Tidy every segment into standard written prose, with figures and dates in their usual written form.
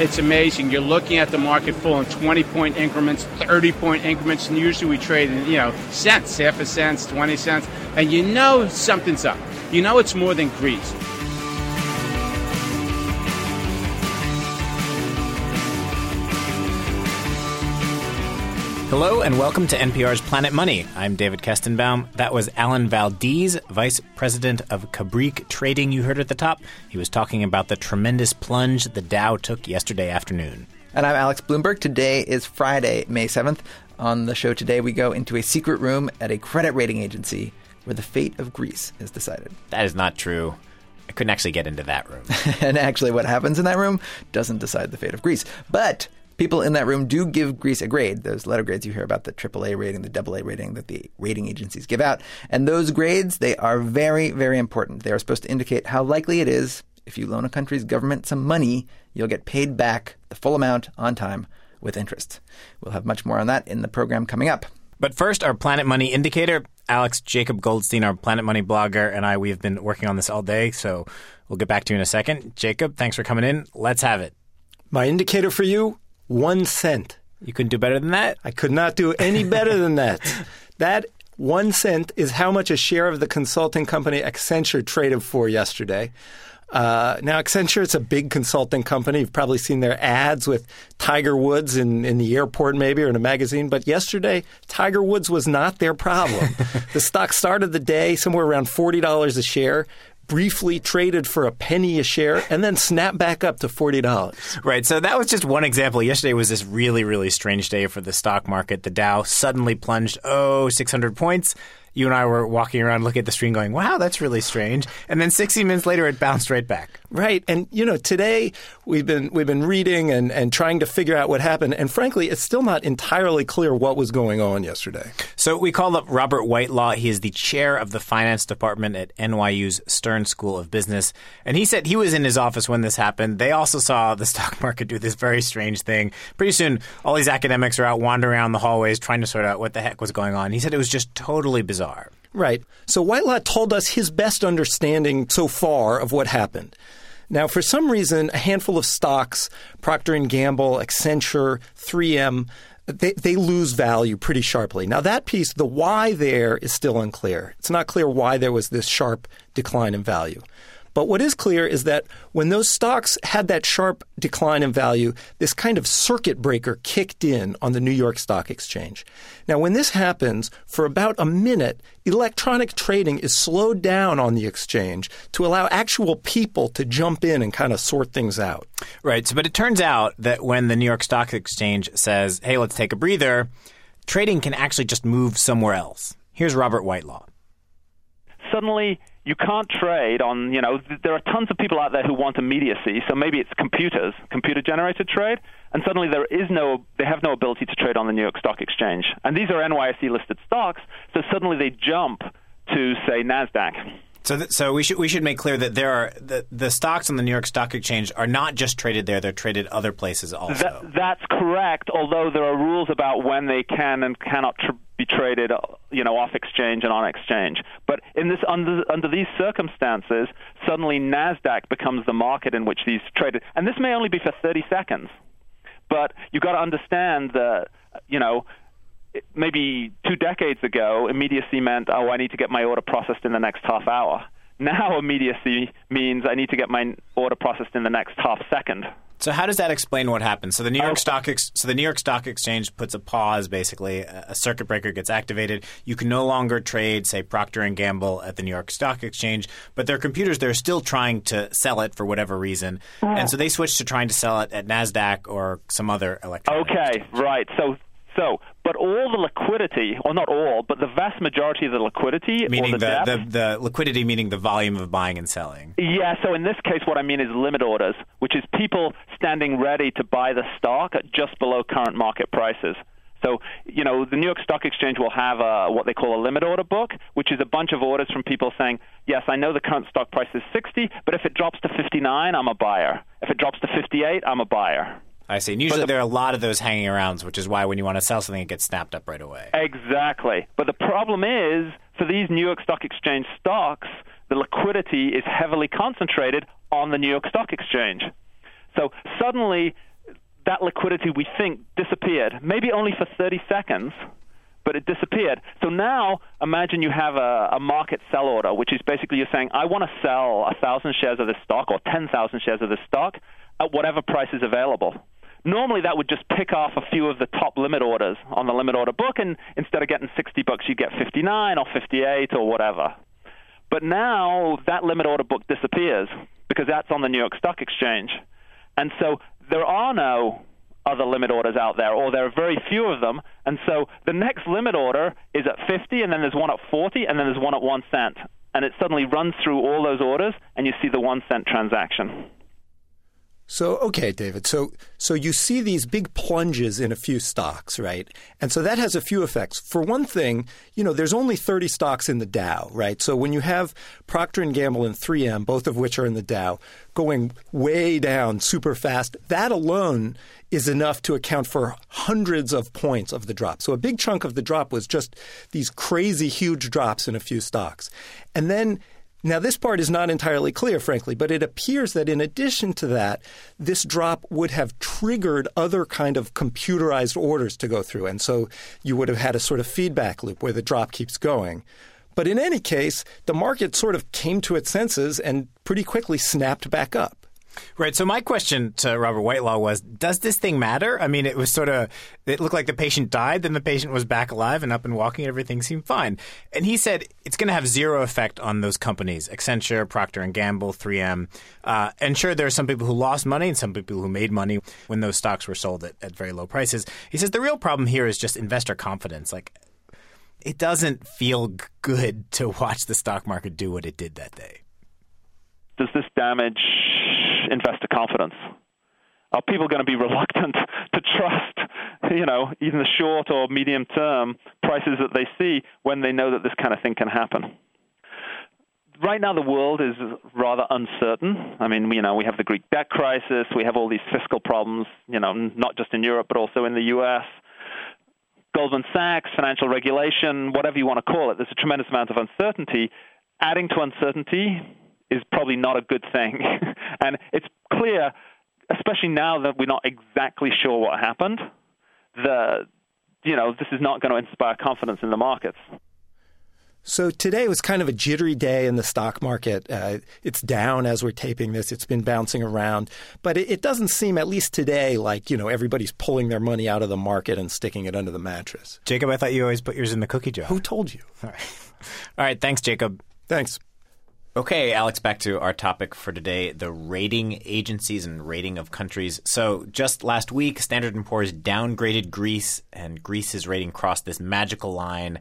It's amazing. You're looking at the market full in 20-point increments, 30-point increments, and usually we trade in, cents, half a cent, 20 cents, and something's up. It's more than grease. Hello and welcome to NPR's Planet Money. I'm David Kestenbaum. That was Alan Valdez, Vice President of Cabrique Trading, you heard at the top. He was talking about the tremendous plunge the Dow took yesterday afternoon. And I'm Alex Bloomberg. Today is Friday, May 7th. On the show today, we go into a secret room at a credit rating agency where the fate of Greece is decided. That is not true. I couldn't actually get into that room. And actually what happens in that room doesn't decide the fate of Greece. But people in that room do give Greece a grade, those letter grades you hear about, the AAA rating, the AA rating that the rating agencies give out. And those grades, they are very, very important. They are supposed to indicate how likely it is if you loan a country's government some money, you'll get paid back the full amount on time with interest. We'll have much more on that in the program coming up. But first, our Planet Money indicator. Alex Jacob Goldstein, our Planet Money blogger, and I, we've been working on this all day, so we'll get back to you in a second. Jacob, thanks for coming in. Let's have it. My indicator for you? 1 cent. You couldn't do better than that? I could not do any better than that. That 1 cent is how much a share of the consulting company Accenture traded for yesterday. Now, Accenture, it's a big consulting company. You've probably seen their ads with Tiger Woods in the airport maybe or in a magazine. But yesterday, Tiger Woods was not their problem. The stock started the day somewhere around $40 a share. Briefly traded for a penny a share and then snapped back up to $40. Right. So that was just one example. Yesterday was this really, really strange day for the stock market. The Dow suddenly plunged, 600 points. You and I were walking around looking at the screen going, wow, that's really strange. And then 60 minutes later, it bounced right back. Right. And, today we've been reading and trying to figure out what happened. And frankly, it's still not entirely clear what was going on yesterday. So we called up Robert Whitelaw. He is the chair of the finance department at NYU's Stern School of Business. And he said he was in his office when this happened. They also saw the stock market do this very strange thing. Pretty soon, all these academics are out wandering around the hallways trying to sort out what the heck was going on. He said it was just totally bizarre. Right. So Whitelaw told us his best understanding so far of what happened. Now, for some reason, a handful of stocks, Procter & Gamble, Accenture, 3M, they lose value pretty sharply. Now, that piece, the why there is still unclear. It's not clear why there was this sharp decline in value. But what is clear is that when those stocks had that sharp decline in value, this kind of circuit breaker kicked in on the New York Stock Exchange. Now, when this happens, for about a minute, electronic trading is slowed down on the exchange to allow actual people to jump in and kind of sort things out. Right. So, but it turns out that when the New York Stock Exchange says, hey, let's take a breather, trading can actually just move somewhere else. Here's Robert Whitelaw. Suddenly, you can't trade on, there are tons of people out there who want immediacy, so maybe it's computer-generated trade, and suddenly they have no ability to trade on the New York Stock Exchange. And these are NYSE-listed stocks, so suddenly they jump to, say, NASDAQ. So we should make clear that there are the stocks on the New York Stock Exchange are not just traded there; they're traded other places also. That's correct. Although there are rules about when they can and cannot be traded, off exchange and on exchange. But in this under these circumstances, suddenly NASDAQ becomes the market in which these traded, and this may only be for 30 seconds. But you've got to understand that maybe 2 decades ago, immediacy meant, I need to get my order processed in the next half hour. Now immediacy means I need to get my order processed in the next half second. So how does that explain what happened? So the New York Stock Exchange puts a pause, basically. A circuit breaker gets activated. You can no longer trade, say, Procter & Gamble at the New York Stock Exchange, but their computers, they're still trying to sell it for whatever reason. Oh. And so they switched to trying to sell it at NASDAQ or some other electronic exchange. Right. So, but all the liquidity, or not all, but the vast majority of the liquidity, meaning or the liquidity, meaning the volume of buying and selling. Yeah. So in this case, what I mean is limit orders, which is people standing ready to buy the stock at just below current market prices. So, the New York Stock Exchange will have what they call a limit order book, which is a bunch of orders from people saying, yes, I know the current stock price is 60, but if it drops to 59, I'm a buyer. If it drops to 58, I'm a buyer. I see. And usually there are a lot of those hanging arounds, which is why when you want to sell something, it gets snapped up right away. Exactly. But the problem is, for these New York Stock Exchange stocks, the liquidity is heavily concentrated on the New York Stock Exchange. So suddenly that liquidity, we think, disappeared, maybe only for 30 seconds, but it disappeared. So now imagine you have a market sell order, which is basically you're saying, I want to sell 1,000 shares of this stock or 10,000 shares of this stock at whatever price is available. Normally, that would just pick off a few of the top limit orders on the limit order book, and instead of getting $60, you get 59 or 58 or whatever. But now that limit order book disappears because that's on the New York Stock Exchange. And so there are no other limit orders out there, or there are very few of them. And so the next limit order is at 50, and then there's one at 40, and then there's one at 1 cent. And it suddenly runs through all those orders, and you see the 1 cent transaction. So, okay, David, so you see these big plunges in a few stocks, right? And so that has a few effects. For one thing, you know, there's only 30 stocks in the Dow, right? So when you have Procter & Gamble and 3M, both of which are in the Dow, going way down super fast, that alone is enough to account for hundreds of points of the drop. So a big chunk of the drop was just these crazy huge drops in a few stocks. And then now, this part is not entirely clear, frankly, but it appears that in addition to that, this drop would have triggered other kind of computerized orders to go through. And so you would have had a sort of feedback loop where the drop keeps going. But in any case, the market sort of came to its senses and pretty quickly snapped back up. Right. So my question to Robert Whitelaw was, does this thing matter? I mean, it was sort of – it looked like the patient died, then the patient was back alive and up and walking, and everything seemed fine. And he said it's going to have zero effect on those companies, Accenture, Procter & Gamble, 3M. And sure, there are some people who lost money and some people who made money when those stocks were sold at very low prices. He says the real problem here is just investor confidence. Like, it doesn't feel good to watch the stock market do what it did that day. Does this damage investor confidence? Are people going to be reluctant to trust, you know, even the short or medium term prices that they see when they know that this kind of thing can happen? Right now, the world is rather uncertain. I mean, you know, we have the Greek debt crisis. We have all these fiscal problems, you know, not just in Europe, but also in the U.S. Goldman Sachs, financial regulation, whatever you want to call it. There's a tremendous amount of uncertainty. Adding to uncertainty is probably not a good thing. And it's clear, especially now that we're not exactly sure what happened, that, you know, this is not going to inspire confidence in the markets. So today was kind of a jittery day in the stock market. It's down as we're taping this. It's been bouncing around. But it doesn't seem, at least today, like, you know, everybody's pulling their money out of the market and sticking it under the mattress. Jacob, I thought you always put yours in the cookie jar. Who told you? All right. Thanks, Jacob. Thanks. Okay, Alex, back to our topic for today, the rating agencies and rating of countries. So just last week, Standard & Poor's downgraded Greece, and Greece's rating crossed this magical line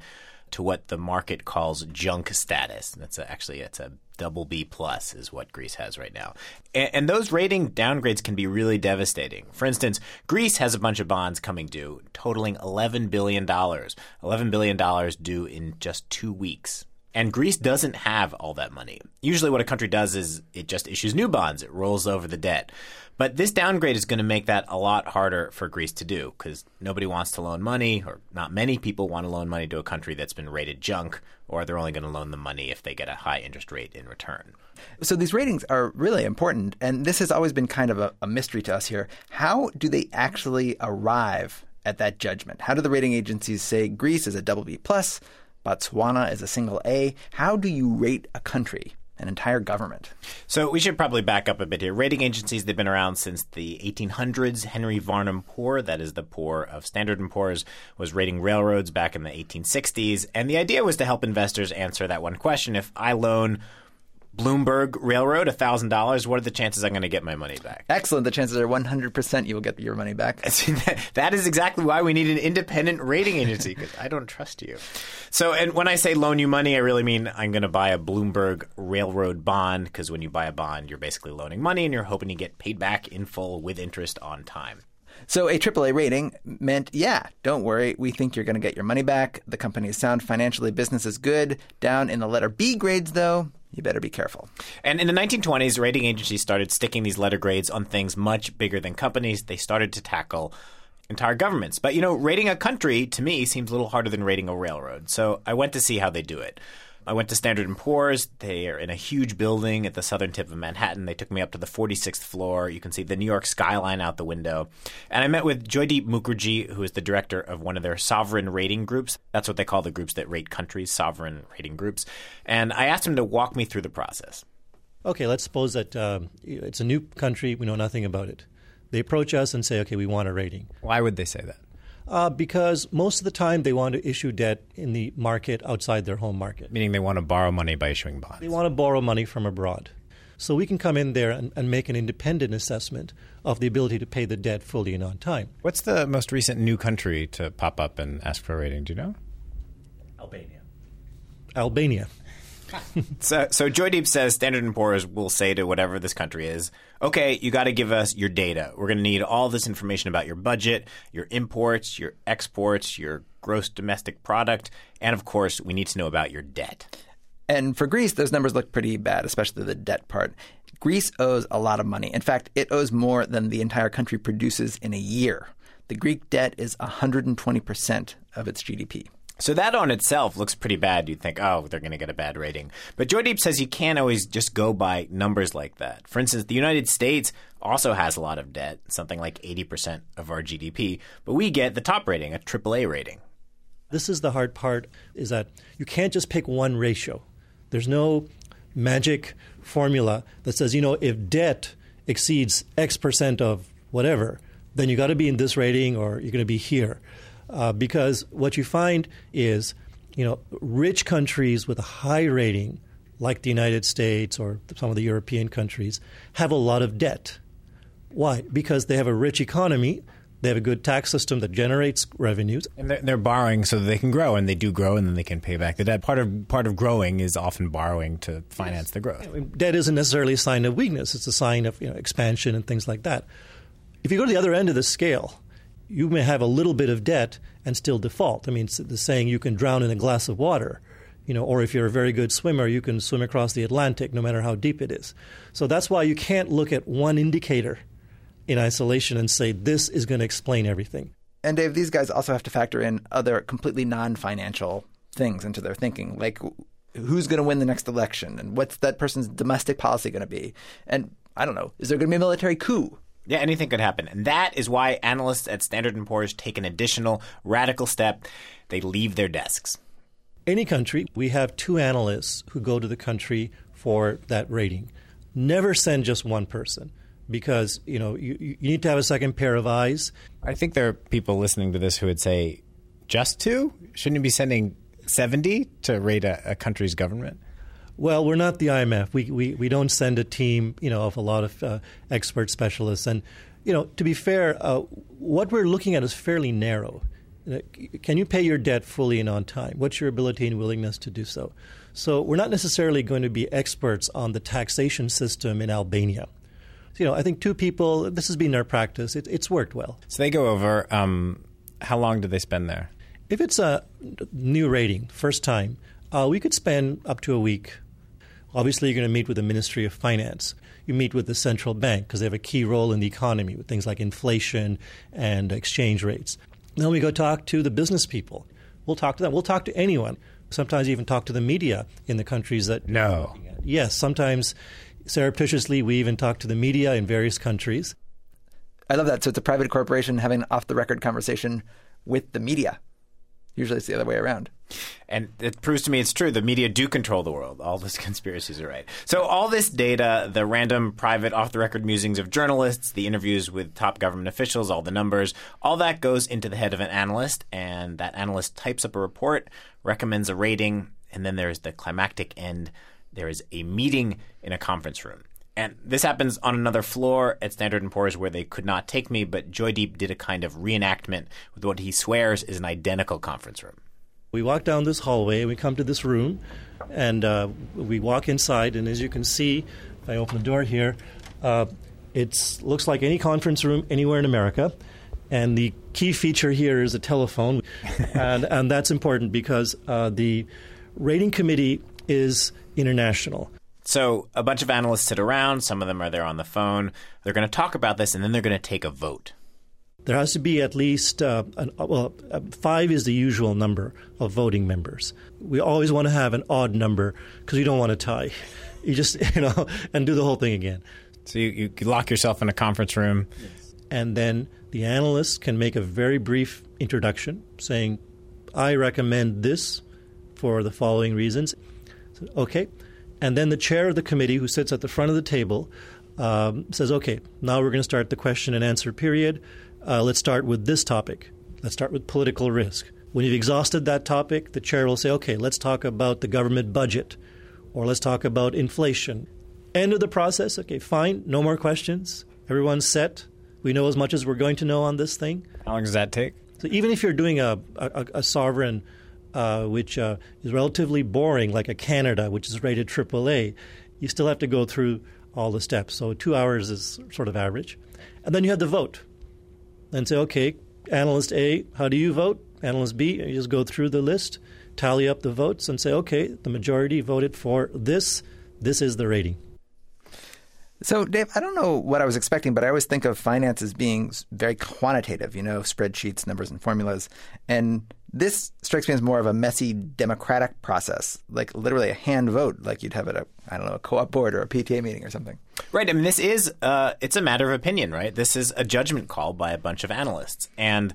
to what the market calls junk status. That's actually, it's a BB+ is what Greece has right now. And those rating downgrades can be really devastating. For instance, Greece has a bunch of bonds coming due, totaling $11 billion. $11 billion due in just 2 weeks. And Greece doesn't have all that money. Usually what a country does is it just issues new bonds. It rolls over the debt. But this downgrade is going to make that a lot harder for Greece to do because nobody wants to loan money, or not many people want to loan money to a country that's been rated junk, or they're only going to loan the money if they get a high interest rate in return. So these ratings are really important, and this has always been kind of a mystery to us here. How do they actually arrive at that judgment? How do the rating agencies say Greece is a BB+? Botswana is a single A. How do you rate a country, an entire government? So we should probably back up a bit here. Rating agencies, they've been around since the 1800s. Henry Varnum Poor, that is the Poor of Standard & Poor's, was rating railroads back in the 1860s. And the idea was to help investors answer that one question. If I loan Bloomberg Railroad $1,000, what are the chances I'm going to get my money back? Excellent. The chances are 100% you will get your money back. That is exactly why we need an independent rating agency, because I don't trust you. So, and when I say loan you money, I really mean I'm going to buy a Bloomberg Railroad bond, because when you buy a bond, you're basically loaning money and you're hoping to get paid back in full with interest on time. So a AAA rating meant, yeah, don't worry. We think you're going to get your money back. The company is sound financially. Business is good. Down in the letter B grades, though, you better be careful. And in the 1920s, rating agencies started sticking these letter grades on things much bigger than companies. They started to tackle entire governments. But, you know, rating a country, to me, seems a little harder than rating a railroad. So I went to see how they do it. I went to Standard & Poor's. They are in a huge building at the southern tip of Manhattan. They took me up to the 46th floor. You can see the New York skyline out the window. And I met with Joydeep Mukherjee, who is the director of one of their sovereign rating groups. That's what they call the groups that rate countries, sovereign rating groups. And I asked him to walk me through the process. Okay, let's suppose that it's a new country. We know nothing about it. They approach us and say, okay, we want a rating. Why would they say that? Because most of the time they want to issue debt in the market outside their home market. Meaning they want to borrow money by issuing bonds. They want to borrow money from abroad. So we can come in there and make an independent assessment of the ability to pay the debt fully and on time. What's the most recent new country to pop up and ask for a rating? Do you know? Albania. So Joydeep says Standard & Poor's will say to whatever this country is, okay, you got to give us your data. We're going to need all this information about your budget, your imports, your exports, your gross domestic product, and of course, we need to know about your debt. And for Greece, those numbers look pretty bad, especially the debt part. Greece owes a lot of money. In fact, it owes more than the entire country produces in a year. The Greek debt is 120% of its GDP. So that on itself looks pretty bad. You'd think, oh, they're going to get a bad rating. But Joydeep says you can't always just go by numbers like that. For instance, the United States also has a lot of debt, something like 80% of our GDP. But we get the top rating, a AAA rating. This is the hard part, is that you can't just pick one ratio. There's no magic formula that says, you know, if debt exceeds X percent of whatever, then you got to be in this rating or you're going to be here. Because what you find is, you know, rich countries with a high rating, like the United States or some of the European countries, have a lot of debt. Why? Because they have a rich economy. They have a good tax system that generates revenues. And they're borrowing so that they can grow, and they do grow, and then they can pay back the debt. Part of growing is often borrowing to finance the growth. Debt isn't necessarily a sign of weakness. It's a sign of, you know, expansion and things like that. If you go to the other end of the scale, you may have a little bit of debt and still default. I mean, it's the saying you can drown in a glass of water, you know, or if you're a very good swimmer, you can swim across the Atlantic no matter how deep it is. So that's why you can't look at one indicator in isolation and say this is going to explain everything. And Dave, these guys also have to factor in other completely non-financial things into their thinking, like who's going to win the next election and what's that person's domestic policy going to be? And I don't know, is there going to be a military coup? Yeah, anything could happen. And that is why analysts at Standard & Poor's take an additional radical step. They leave their desks. Any country, we have two analysts who go to the country for that rating. Never send just one person because, you know, you need to have a second pair of eyes. I think there are people listening to this who would say, just two? Shouldn't you be sending 70 to rate a country's government? Well, we're not the IMF. We don't send a team, you know, of a lot of expert specialists. And, you know, to be fair, what we're looking at is fairly narrow. Can you pay your debt fully and on time? What's your ability and willingness to do so? So we're not necessarily going to be experts on the taxation system in Albania. So, you know, I think two people, this has been our practice. It's worked well. So they go over. How long do they spend there? If it's a new rating, first time, we could spend up to a week. Obviously, you're going to meet with the Ministry of Finance. You meet with the central bank because they have a key role in the economy with things like inflation and exchange rates. Then we go talk to the business people. We'll talk to them. We'll talk to anyone. Sometimes even talk to the media in the countries that... No. Yes, sometimes surreptitiously we even talk to the media in various countries. I love that. So it's a private corporation having an off-the-record conversation with the media. Usually it's the other way around. And it proves to me it's true. The media do control the world. All these conspiracies are right. So all this data, the random private off-the-record musings of journalists, the interviews with top government officials, all the numbers, all that goes into the head of an analyst. And that analyst types up a report, recommends a rating, and then there's the climactic end. There is a meeting in a conference room. And this happens on another floor at Standard & Poor's where they could not take me, but Joydeep did a kind of reenactment with what he swears is an identical conference room. We walk down this hallway, we come to this room, and we walk inside. And as you can see, if I open the door here, it looks like any conference room anywhere in America. And the key feature here is a telephone. and that's important because the rating committee is international. So a bunch of analysts sit around. Some of them are there on the phone. They're going to talk about this, and then they're going to take a vote. There has to be at least, five is the usual number of voting members. We always want to have an odd number because you don't want to tie. You just, and do the whole thing again. So you lock yourself in a conference room. Yes. And then the analyst can make a very brief introduction saying, I recommend this for the following reasons. So, okay. And then the chair of the committee, who sits at the front of the table, says, okay, now we're going to start the question and answer period. Let's start with this topic. Let's start with political risk. When you've exhausted that topic, the chair will say, okay, let's talk about the government budget, or let's talk about inflation. End of the process. Okay, fine. No more questions. Everyone's set. We know as much as we're going to know on this thing. How long does that take? So even if you're doing a sovereign, which is relatively boring, like a Canada, which is rated AAA, you still have to go through all the steps. So 2 hours is sort of average. And then you have the vote. And say, okay, analyst A, how do you vote? Analyst B, you just go through the list, tally up the votes, and say, okay, the majority voted for this. This is the rating. So, Dave, I don't know what I was expecting, but I always think of finance as being very quantitative, spreadsheets, numbers, and formulas. And this strikes me as more of a messy democratic process, like literally a hand vote, like you'd have at a co-op board or a PTA meeting or something. Right. I mean, this is it's a matter of opinion, right? This is a judgment call by a bunch of analysts. And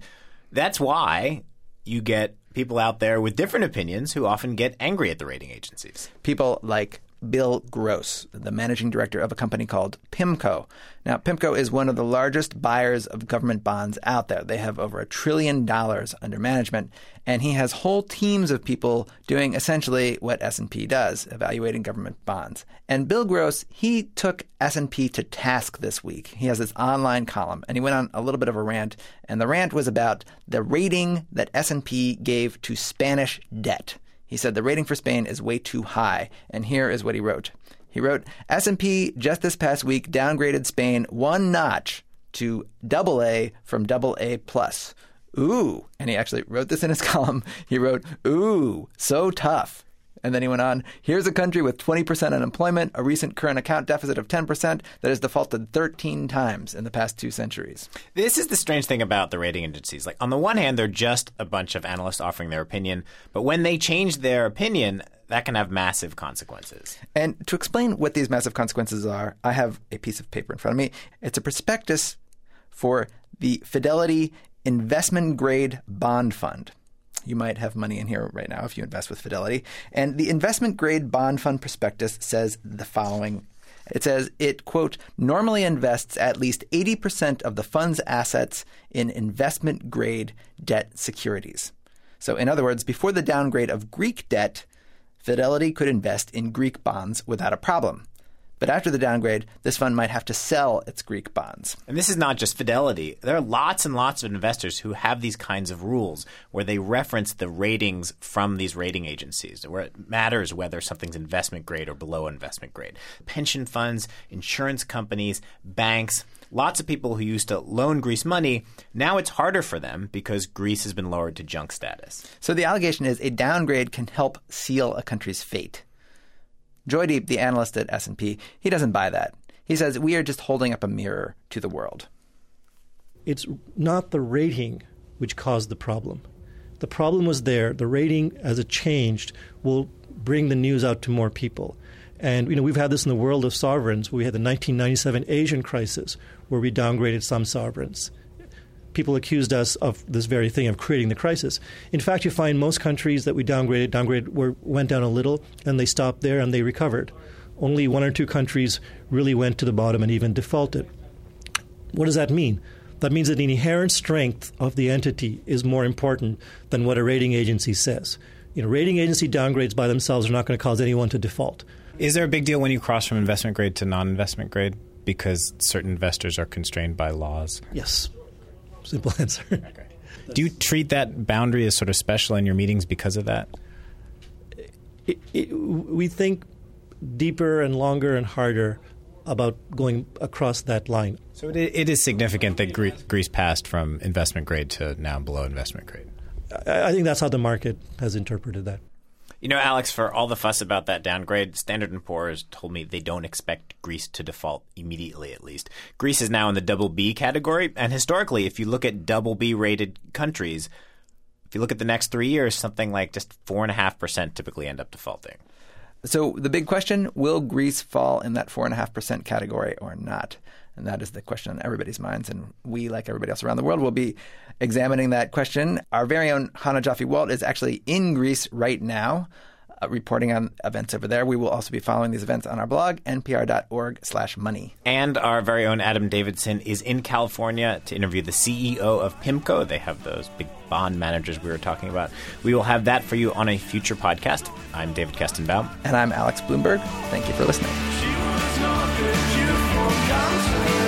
that's why you get people out there with different opinions who often get angry at the rating agencies. People like Bill Gross, the managing director of a company called PIMCO. Now, PIMCO is one of the largest buyers of government bonds out there. They have over $1 trillion under management, and he has whole teams of people doing essentially what S&P does, evaluating government bonds. And Bill Gross, he took S&P to task this week. He has this online column, and he went on a little bit of a rant, and the rant was about the rating that S&P gave to Spanish debt. He said the rating for Spain is way too high, and here is what he wrote. He wrote, S&P just this past week downgraded Spain one notch to AA from AA+. Ooh, and he actually wrote this in his column. He wrote, ooh, so tough. And then he went on, here's a country with 20% unemployment, a recent current account deficit of 10% that has defaulted 13 times in the past 2 centuries. This is the strange thing about the rating agencies. Like, on the one hand, they're just a bunch of analysts offering their opinion. But when they change their opinion, that can have massive consequences. And to explain what these massive consequences are, I have a piece of paper in front of me. It's a prospectus for the Fidelity Investment Grade Bond Fund. You might have money in here right now if you invest with Fidelity. And the investment grade bond fund prospectus says the following. It says it, quote, normally invests at least 80% of the fund's assets in investment grade debt securities. So in other words, before the downgrade of Greek debt, Fidelity could invest in Greek bonds without a problem. But after the downgrade, this fund might have to sell its Greek bonds. And this is not just Fidelity. There are lots and lots of investors who have these kinds of rules where they reference the ratings from these rating agencies, where it matters whether something's investment grade or below investment grade. Pension funds, insurance companies, banks, lots of people who used to loan Greece money. Now it's harder for them because Greece has been lowered to junk status. So the allegation is a downgrade can help seal a country's fate. Joydeep, the analyst at S&P, he doesn't buy that. He says we are just holding up a mirror to the world. It's not the rating which caused the problem. The problem was there. The rating, as it changed, will bring the news out to more people. And, we've had this in the world of sovereigns. We had the 1997 Asian crisis where we downgraded some sovereigns. People accused us of this very thing, of creating the crisis. In fact, you find most countries that we went down a little, and they stopped there and they recovered. Only 1 or 2 countries really went to the bottom and even defaulted. What does that mean? That means that the inherent strength of the entity is more important than what a rating agency says. Rating agency downgrades by themselves are not going to cause anyone to default. Is there a big deal when you cross from investment grade to non-investment grade because certain investors are constrained by laws? Yes. Simple answer. Okay. Do you treat that boundary as sort of special in your meetings because of that? We think deeper and longer and harder about going across that line. So it is significant that Greece passed from investment grade to now below investment grade. I think that's how the market has interpreted that. You know, Alex, for all the fuss about that downgrade, Standard & Poor's told me they don't expect Greece to default immediately, at least. Greece is now in the double B category. And historically, if you look at double B-rated countries, if you look at the next 3 years, something like just 4.5% typically end up defaulting. So the big question, will Greece fall in that 4.5% category or not? And that is the question on everybody's minds. And we, like everybody else around the world, will be examining that question. Our very own Hana Jaffe-Walt is actually in Greece right now, reporting on events over there. We will also be following these events on our blog, npr.org/money. And our very own Adam Davidson is in California to interview the CEO of PIMCO. They have those big bond managers we were talking about. We will have that for you on a future podcast. I'm David Kestenbaum. And I'm Alex Bloomberg. Thank you for listening. She was not good. She